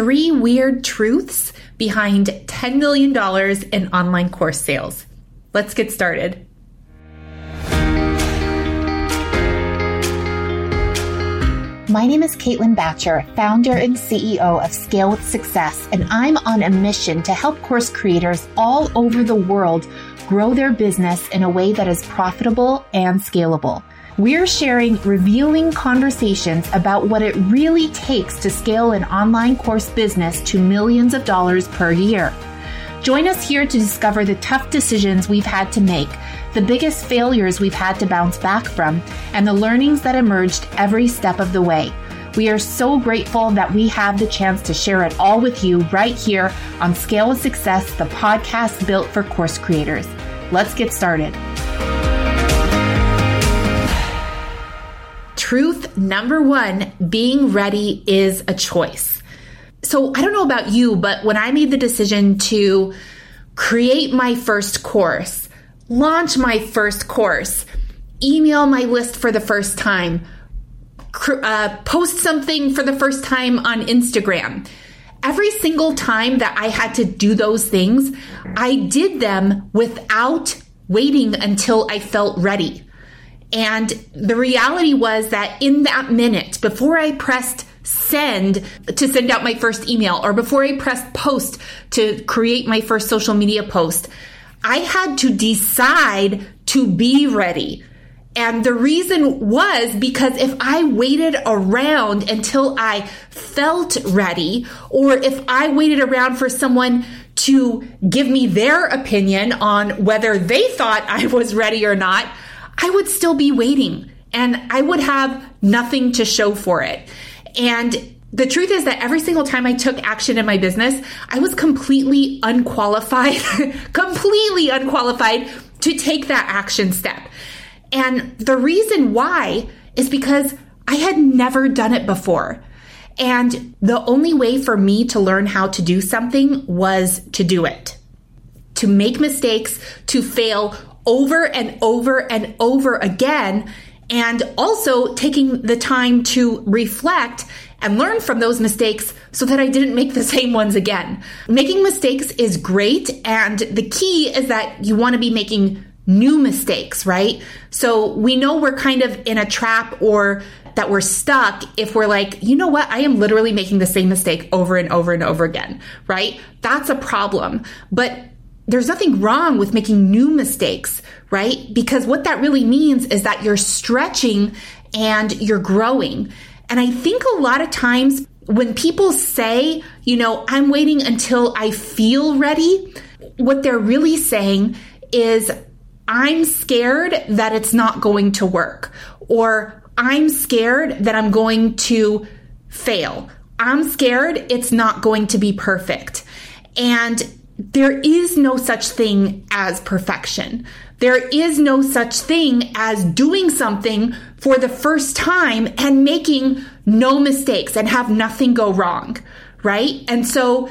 3 weird truths behind $10 million in online course sales. Let's get started. My name is Caitlin Batcher, founder and CEO of Scale with Success, and I'm on a mission to help course creators all over the world grow their business in a way that is profitable and scalable. We're sharing revealing conversations about what it really takes to scale an online course business to millions of dollars per year. Join us here to discover the tough decisions we've had to make, the biggest failures we've had to bounce back from, and the learnings that emerged every step of the way. We are so grateful that we have the chance to share it all with you right here on Scale with Success, the podcast built for course creators. Let's get started. Truth number 1, being ready is a choice. So I don't know about you, but when I made the decision to create my first course, launch my first course, email my list for the first time, post something for the first time on Instagram, every single time that I had to do those things, I did them without waiting until I felt ready. And the reality was that in that minute, before I pressed send to send out my first email, or before I pressed post to create my first social media post, I had to decide to be ready. And the reason was because if I waited around until I felt ready, or if I waited around for someone to give me their opinion on whether they thought I was ready or not, I would still be waiting and I would have nothing to show for it. And the truth is that every single time I took action in my business, I was completely unqualified to take that action step. And the reason why is because I had never done it before. And the only way for me to learn how to do something was to do it, to make mistakes, to fail over and over and over again. And also taking the time to reflect and learn from those mistakes so that I didn't make the same ones again. Making mistakes is great. And the key is that you want to be making new mistakes, right? So we know we're kind of in a trap, or that we're stuck if we're like, you know what, I am literally making the same mistake over and over and over again, right? That's a problem. But there's nothing wrong with making new mistakes, right? Because what that really means is that you're stretching and you're growing. And I think a lot of times when people say, you know, I'm waiting until I feel ready, what they're really saying is, I'm scared that it's not going to work, or I'm scared that I'm going to fail. I'm scared it's not going to be perfect. And there is no such thing as perfection. There is no such thing as doing something for the first time and making no mistakes and have nothing go wrong, right? And so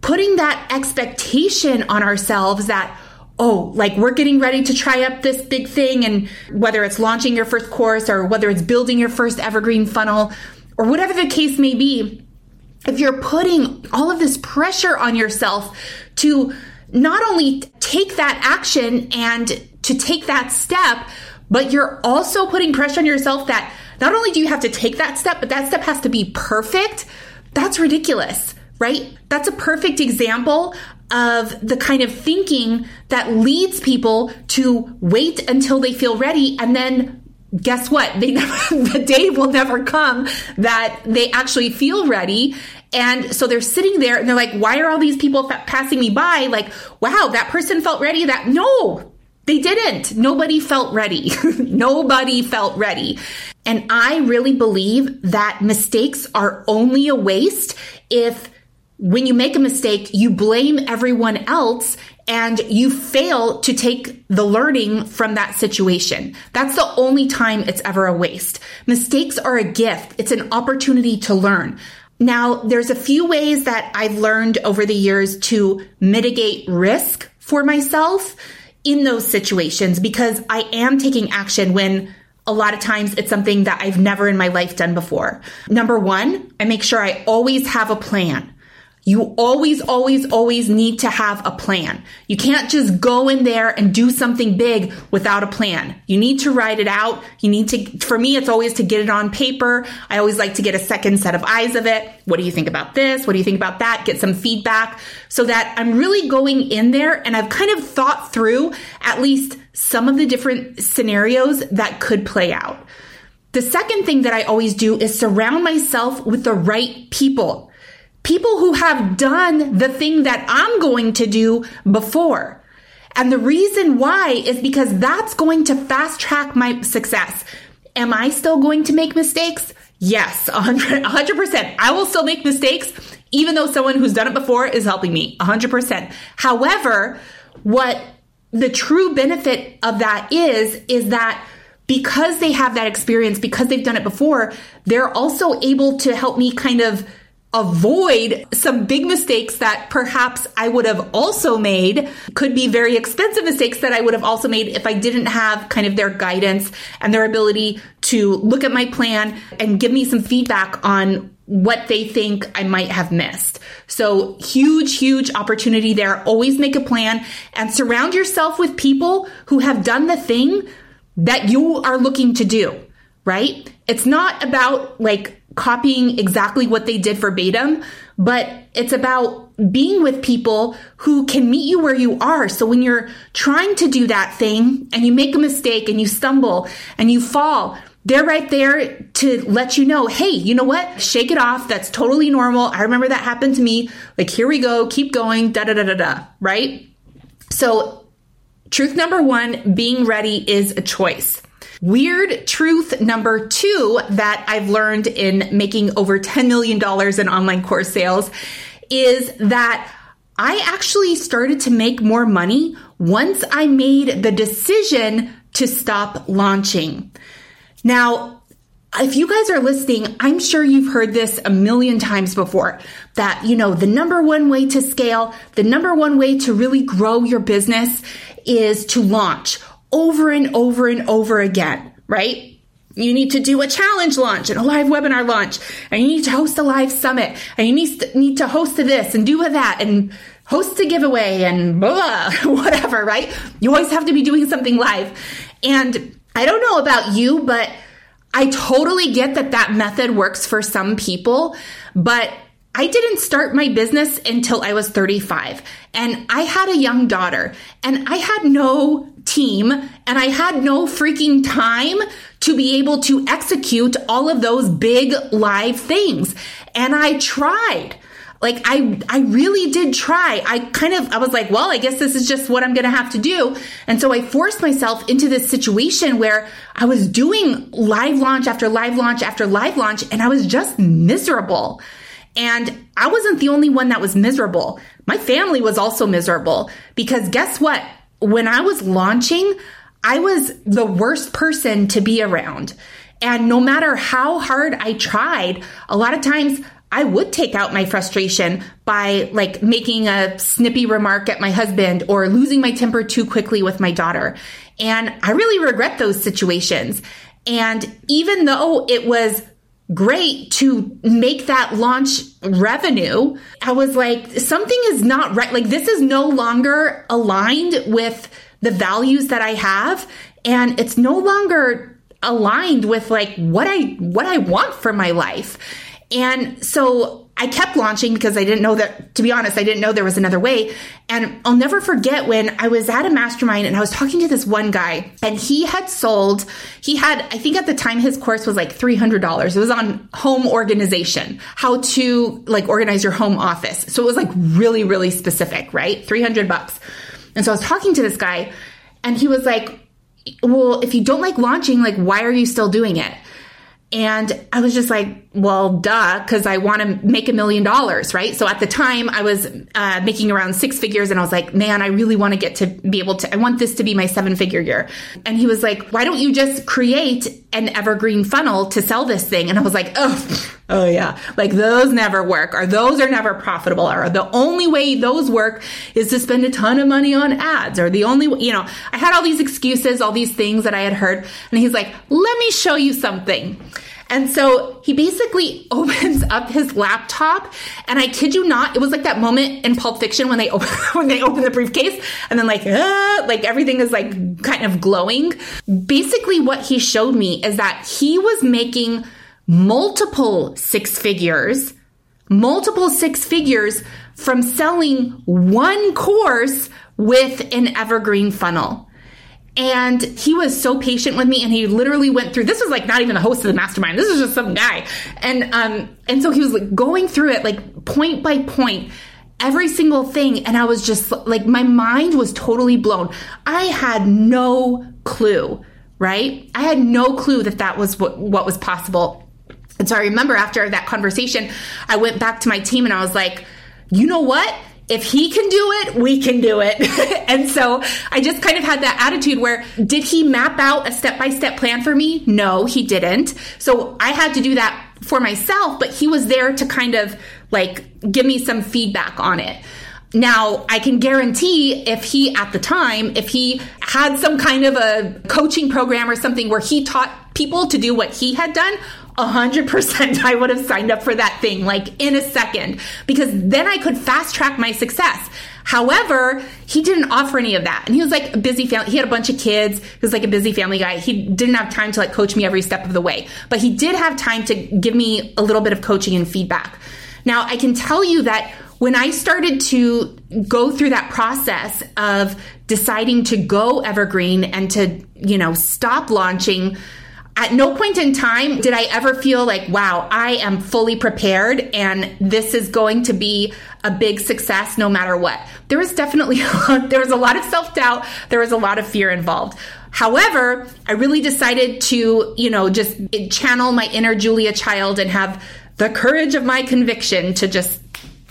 putting that expectation on ourselves that, oh, like we're getting ready to try up this big thing, and whether it's launching your first course or whether it's building your first evergreen funnel or whatever the case may be, if you're putting all of this pressure on yourself to not only take that action and to take that step, but you're also putting pressure on yourself that not only do you have to take that step, but that step has to be perfect, that's ridiculous, right? That's a perfect example of the kind of thinking that leads people to wait until they feel ready, and then guess what? The day will never come that they actually feel ready. And so they're sitting there and they're like, why are all these people passing me by? Like, wow, that person felt ready. No, they didn't. Nobody felt ready. Nobody felt ready. And I really believe that mistakes are only a waste if when you make a mistake, you blame everyone else and you fail to take the learning from that situation. That's the only time it's ever a waste. Mistakes are a gift. It's an opportunity to learn. Now, there's a few ways that I've learned over the years to mitigate risk for myself in those situations, because I am taking action when a lot of times it's something that I've never in my life done before. Number 1, I make sure I always have a plan. You always, always, always need to have a plan. You can't just go in there and do something big without a plan. You need to write it out. You need to, for me, it's always to get it on paper. I always like to get a second set of eyes of it. What do you think about this? What do you think about that? Get some feedback so that I'm really going in there and I've kind of thought through at least some of the different scenarios that could play out. The second thing that I always do is surround myself with the right people. People who have done the thing that I'm going to do before. And the reason why is because that's going to fast track my success. Am I still going to make mistakes? Yes, 100%. I will still make mistakes, even though someone who's done it before is helping me, 100%. However, what the true benefit of that is that because they have that experience, because they've done it before, they're also able to help me kind of avoid some big mistakes that perhaps I would have also made, could be very expensive mistakes that I would have also made if I didn't have kind of their guidance and their ability to look at my plan and give me some feedback on what they think I might have missed. So huge, huge opportunity there. Always make a plan and surround yourself with people who have done the thing that you are looking to do, right? It's not about like copying exactly what they did verbatim, but it's about being with people who can meet you where you are. So when you're trying to do that thing and you make a mistake and you stumble and you fall, they're right there to let you know, hey, you know what? Shake it off. That's totally normal. I remember that happened to me. Like, here we go. Keep going. Right? So truth number one, being ready is a choice. Weird truth number two that I've learned in making over $10 million in online course sales is that I actually started to make more money once I made the decision to stop launching. Now, if you guys are listening, I'm sure you've heard this a million times before that, you know, the number one way to scale, the number one way to really grow your business is to launch. Over and over and over again, right? You need to do a challenge launch and a live webinar launch, and you need to host a live summit, and you need to host this and do that and host a giveaway and blah, whatever, right? You always have to be doing something live. And I don't know about you, but I totally get that that method works for some people, but I didn't start my business until I was 35, and I had a young daughter, and I had no team, and I had no freaking time to be able to execute all of those big live things. And I tried. Like, I really did try. I was like, well, I guess this is just what I'm going to have to do. And so I forced myself into this situation where I was doing live launch after live launch after live launch, and I was just miserable. And I wasn't the only one that was miserable. My family was also miserable because guess what? When I was launching, I was the worst person to be around. And no matter how hard I tried, a lot of times I would take out my frustration by like making a snippy remark at my husband or losing my temper too quickly with my daughter. And I really regret those situations. And even though it was great to make that launch revenue, I was like, something is not right. Like, this is no longer aligned with the values that I have. And it's no longer aligned with like what I want for my life. And so I kept launching because I didn't know that, to be honest, I didn't know there was another way. And I'll never forget when I was at a mastermind and I was talking to this one guy, and I think at the time his course was like $300. It was on home organization, how to like organize your home office. So it was like really, really specific, right? $300. And so I was talking to this guy and he was like, well, if you don't like launching, like, why are you still doing it? And I was just like, well, duh, because I want to make $1 million, right? So at the time I was making around six figures and I was like, man, I really want to get to be able to, I want this to be my 7-figure year. And he was like, why don't you just create an evergreen funnel to sell this thing? And I was like, oh yeah, like those never work, or those are never profitable, or the only way those work is to spend a ton of money on ads, or the only, you know, I had all these excuses, all these things that I had heard. And he's like, let me show you something. And so he basically opens up his laptop, and I kid you not, it was like that moment in Pulp Fiction when they open the briefcase, and then like everything is like kind of glowing. Basically, what he showed me is that he was making multiple six figures from selling one course with an evergreen funnel. And he was so patient with me, and he literally went through, this was like not even the host of the mastermind. This is just some guy. And so he was like going through it, like point by point, every single thing. And I was just like, my mind was totally blown. I had no clue, right? I had no clue that was what was possible. And so I remember after that conversation, I went back to my team and I was like, you know what? If he can do it, we can do it. And so I just kind of had that attitude where, did he map out a step-by-step plan for me? No, he didn't. So I had to do that for myself, but he was there to kind of like give me some feedback on it. Now, I can guarantee if he had some kind of a coaching program or something where he taught people to do what he had done, 100% I would have signed up for that thing like in a second, because then I could fast track my success. However, he didn't offer any of that. And he was like a busy family. He had a bunch of kids. He was like a busy family guy. He didn't have time to like coach me every step of the way, but he did have time to give me a little bit of coaching and feedback. Now, I can tell you that when I started to go through that process of deciding to go evergreen and to, stop launching, at no point in time did I ever feel like, wow, I am fully prepared and this is going to be a big success no matter what. There was definitely a lot of self-doubt. There was a lot of fear involved. However, I really decided to, just channel my inner Julia Child and have the courage of my conviction to just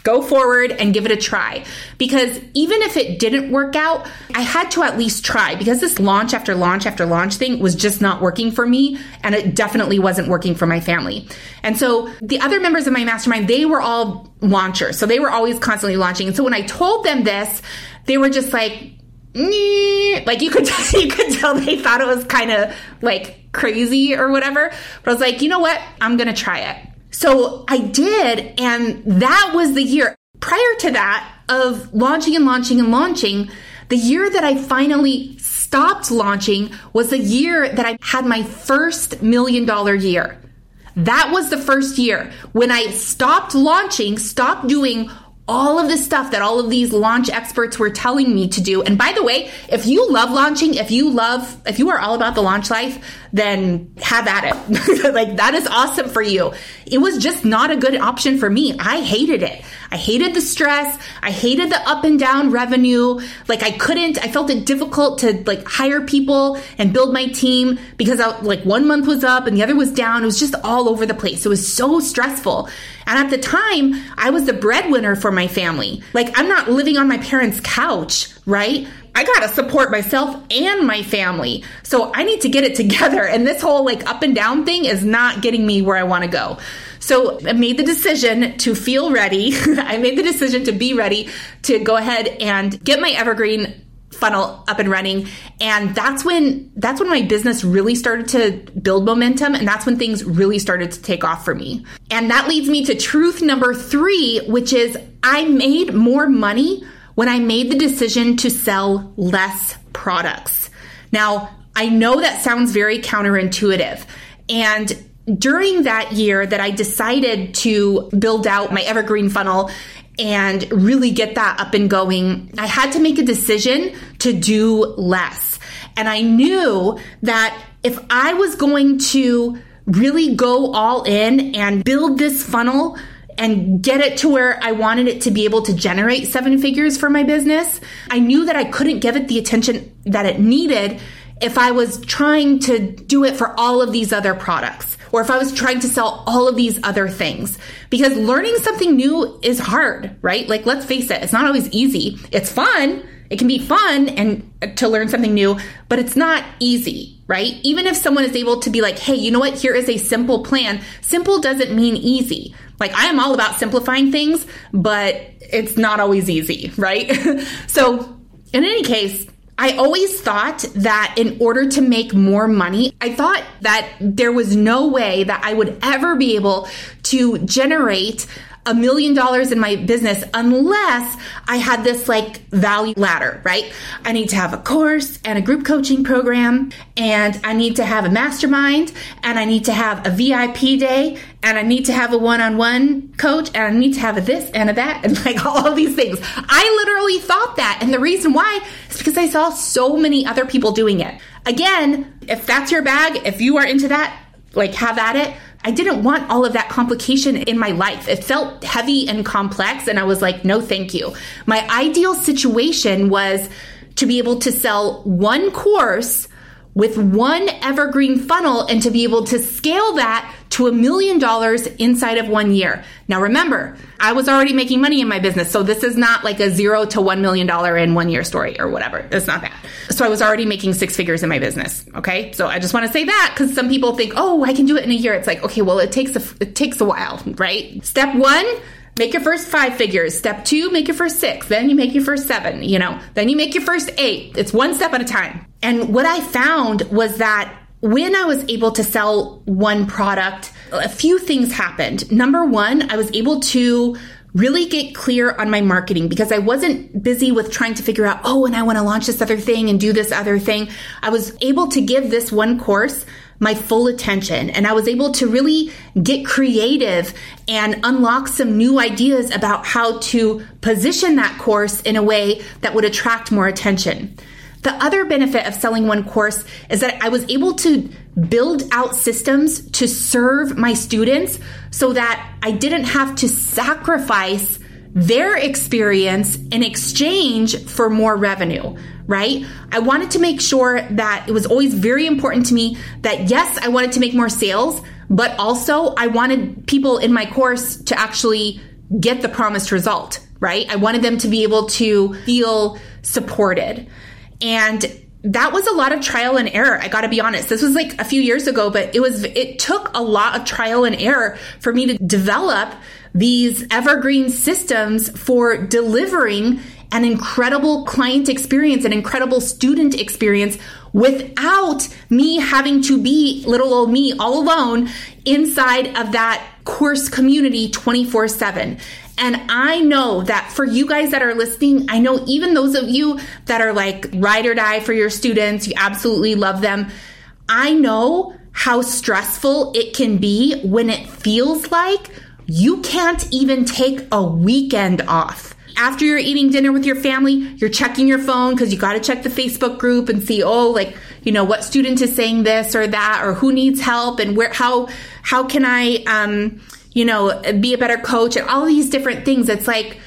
go forward and give it a try. Because even if it didn't work out, I had to at least try, because this launch after launch after launch thing was just not working for me. And it definitely wasn't working for my family. And so the other members of my mastermind, they were all launchers. So they were always constantly launching. And so when I told them this, they were just like, you could tell they thought it was kind of like crazy or whatever. But I was like, you know what? I'm going to try it. So I did, and that was the year prior to that of launching. The year that I finally stopped launching was the year that I had my first $1 million year. That was the first year when I stopped launching, stopped doing all of the stuff that all of these launch experts were telling me to do. And by the way, if you love launching, if you are all about the launch life, then have at it. Like, that is awesome for you. It was just not a good option for me. I hated it. I hated the stress. I hated the up and down revenue. Like, I felt it difficult to like hire people and build my team because like one month was up and the other was down. It was just all over the place. It was so stressful. And at the time, I was the breadwinner for my family. Like, I'm not living on my parents' couch, right? I got to support myself and my family. So I need to get it together. And this whole like up and down thing is not getting me where I want to go. So I made the decision to feel ready. I made the decision to be ready to go ahead and get my evergreen funnel up and running. And that's when my business really started to build momentum. And that's when things really started to take off for me. And that leads me to truth number 3, which is I made more money when I made the decision to sell less products. Now, I know that sounds very counterintuitive. And during that year that I decided to build out my evergreen funnel and really get that up and going, I had to make a decision to do less. And I knew that if I was going to really go all in and build this funnel and get it to where I wanted it to be able to generate 7 figures for my business, I knew that I couldn't give it the attention that it needed if I was trying to do it for all of these other products, or if I was trying to sell all of these other things. Because learning something new is hard, right? Like, let's face it, it's not always easy. It's fun. It can be fun and to learn something new, but it's not easy, right? Even if someone is able to be like, hey, you know what? Here is a simple plan. Simple doesn't mean easy. Like, I am all about simplifying things, but it's not always easy, right? So in any case, I always thought that in order to make more money, I thought that there was no way that I would ever be able to generate $1 million in my business unless I had this like value ladder, right? I need to have a course and a group coaching program, and I need to have a mastermind, and I need to have a VIP day, and I need to have a one-on-one coach, and I need to have a this and a that, and like all of these things. I literally thought that. And the reason why is because I saw so many other people doing it. Again, if that's your bag, if you are into that, like have at it. I didn't want all of that complication in my life. It felt heavy and complex, and I was like, no, thank you. My ideal situation was to be able to sell one course with one evergreen funnel and to be able to scale that to $1 million inside of 1 year. Now, remember, I was already making money in my business. So this is not like a $0 to $1 million in 1 year story or whatever. It's not that. So I was already making six figures in my business. Okay. So I just want to say that because some people think, oh, I can do it in a year. It's like, okay, well, it takes a while, right? Step one, make your first 5 figures. Step two, make your first 6. Then you make your first 7, then you make your first 8. It's one step at a time. And what I found was that when I was able to sell one product, a few things happened. Number one, I was able to really get clear on my marketing because I wasn't busy with trying to figure out, oh, and I want to launch this other thing and do this other thing. I was able to give this one course my full attention, and I was able to really get creative and unlock some new ideas about how to position that course in a way that would attract more attention. The other benefit of selling one course is that I was able to build out systems to serve my students so that I didn't have to sacrifice their experience in exchange for more revenue, right? I wanted to make sure that it was always very important to me that yes, I wanted to make more sales, but also I wanted people in my course to actually get the promised result, right? I wanted them to be able to feel supported. And that was a lot of trial and error. I got to be honest. This was like a few years ago, but it took a lot of trial and error for me to develop these evergreen systems for delivering an incredible client experience, an incredible student experience without me having to be little old me all alone inside of that course community 24/7. And I know that for you guys that are listening, I know even those of you that are like ride or die for your students, you absolutely love them. I know how stressful it can be when it feels like you can't even take a weekend off. After you're eating dinner with your family, you're checking your phone because you got to check the Facebook group and see, oh, like, what student is saying this or that, or who needs help, and where, how can I, be a better coach, and all these different things. It's like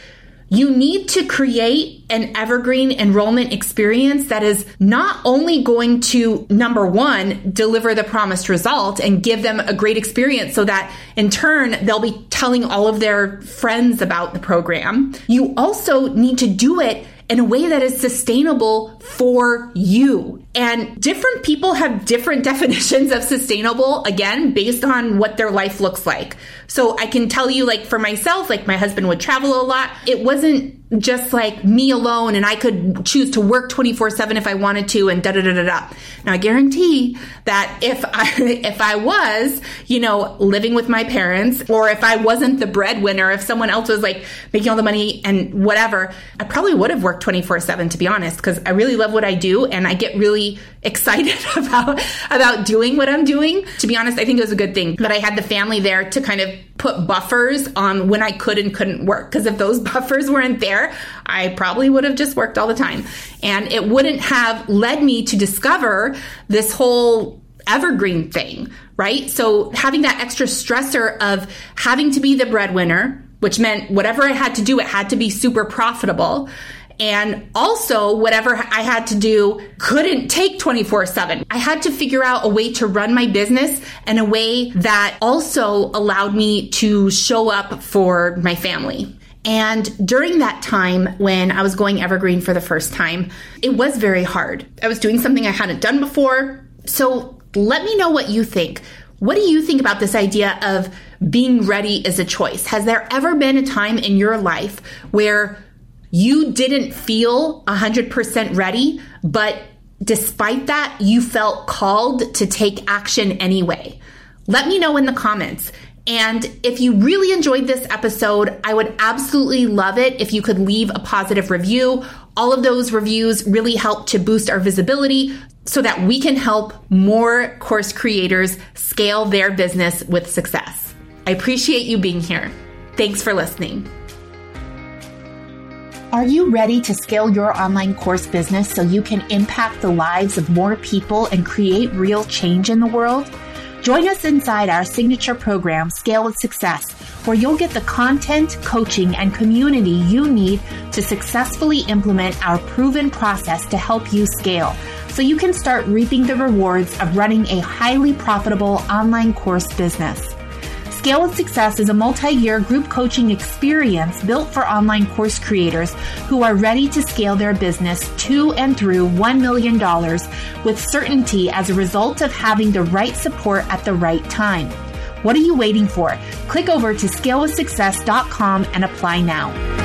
you need to create an evergreen enrollment experience that is not only going to, number one, deliver the promised result and give them a great experience so that in turn, they'll be telling all of their friends about the program. You also need to do it in a way that is sustainable for you. And different people have different definitions of sustainable, again, based on what their life looks like. So I can tell you, like for myself, like my husband would travel a lot. It wasn't just like me alone and I could choose to work 24/7 if I wanted to and da-da-da-da-da. Now I guarantee that if I was, living with my parents, or if I wasn't the breadwinner, if someone else was like making all the money and whatever, I probably would have worked 24/7, to be honest, because I really love what I do and I get really excited about doing what I'm doing. To be honest, I think it was a good thing that I had the family there to kind of put buffers on when I could and couldn't work. Because if those buffers weren't there, I probably would have just worked all the time. And it wouldn't have led me to discover this whole evergreen thing, right? So having that extra stressor of having to be the breadwinner, which meant whatever I had to do, it had to be super profitable. And also whatever I had to do couldn't take 24/7. I had to figure out a way to run my business in a way that also allowed me to show up for my family. And during that time when I was going evergreen for the first time, it was very hard. I was doing something I hadn't done before. So let me know what you think. What do you think about this idea of being ready is a choice? Has there ever been a time in your life where You didn't feel 100% ready, but despite that, you felt called to take action anyway. Let me know in the comments. And if you really enjoyed this episode, I would absolutely love it if you could leave a positive review. All of those reviews really help to boost our visibility so that we can help more course creators scale their business with success. I appreciate you being here. Thanks for listening. Are you ready to scale your online course business so you can impact the lives of more people and create real change in the world? Join us inside our signature program, Scale with Success, where you'll get the content, coaching, and community you need to successfully implement our proven process to help you scale, so you can start reaping the rewards of running a highly profitable online course business. Scale with Success is a multi-year group coaching experience built for online course creators who are ready to scale their business to and through $1 million with certainty as a result of having the right support at the right time. What are you waiting for? Click over to scalewithsuccess.com and apply now.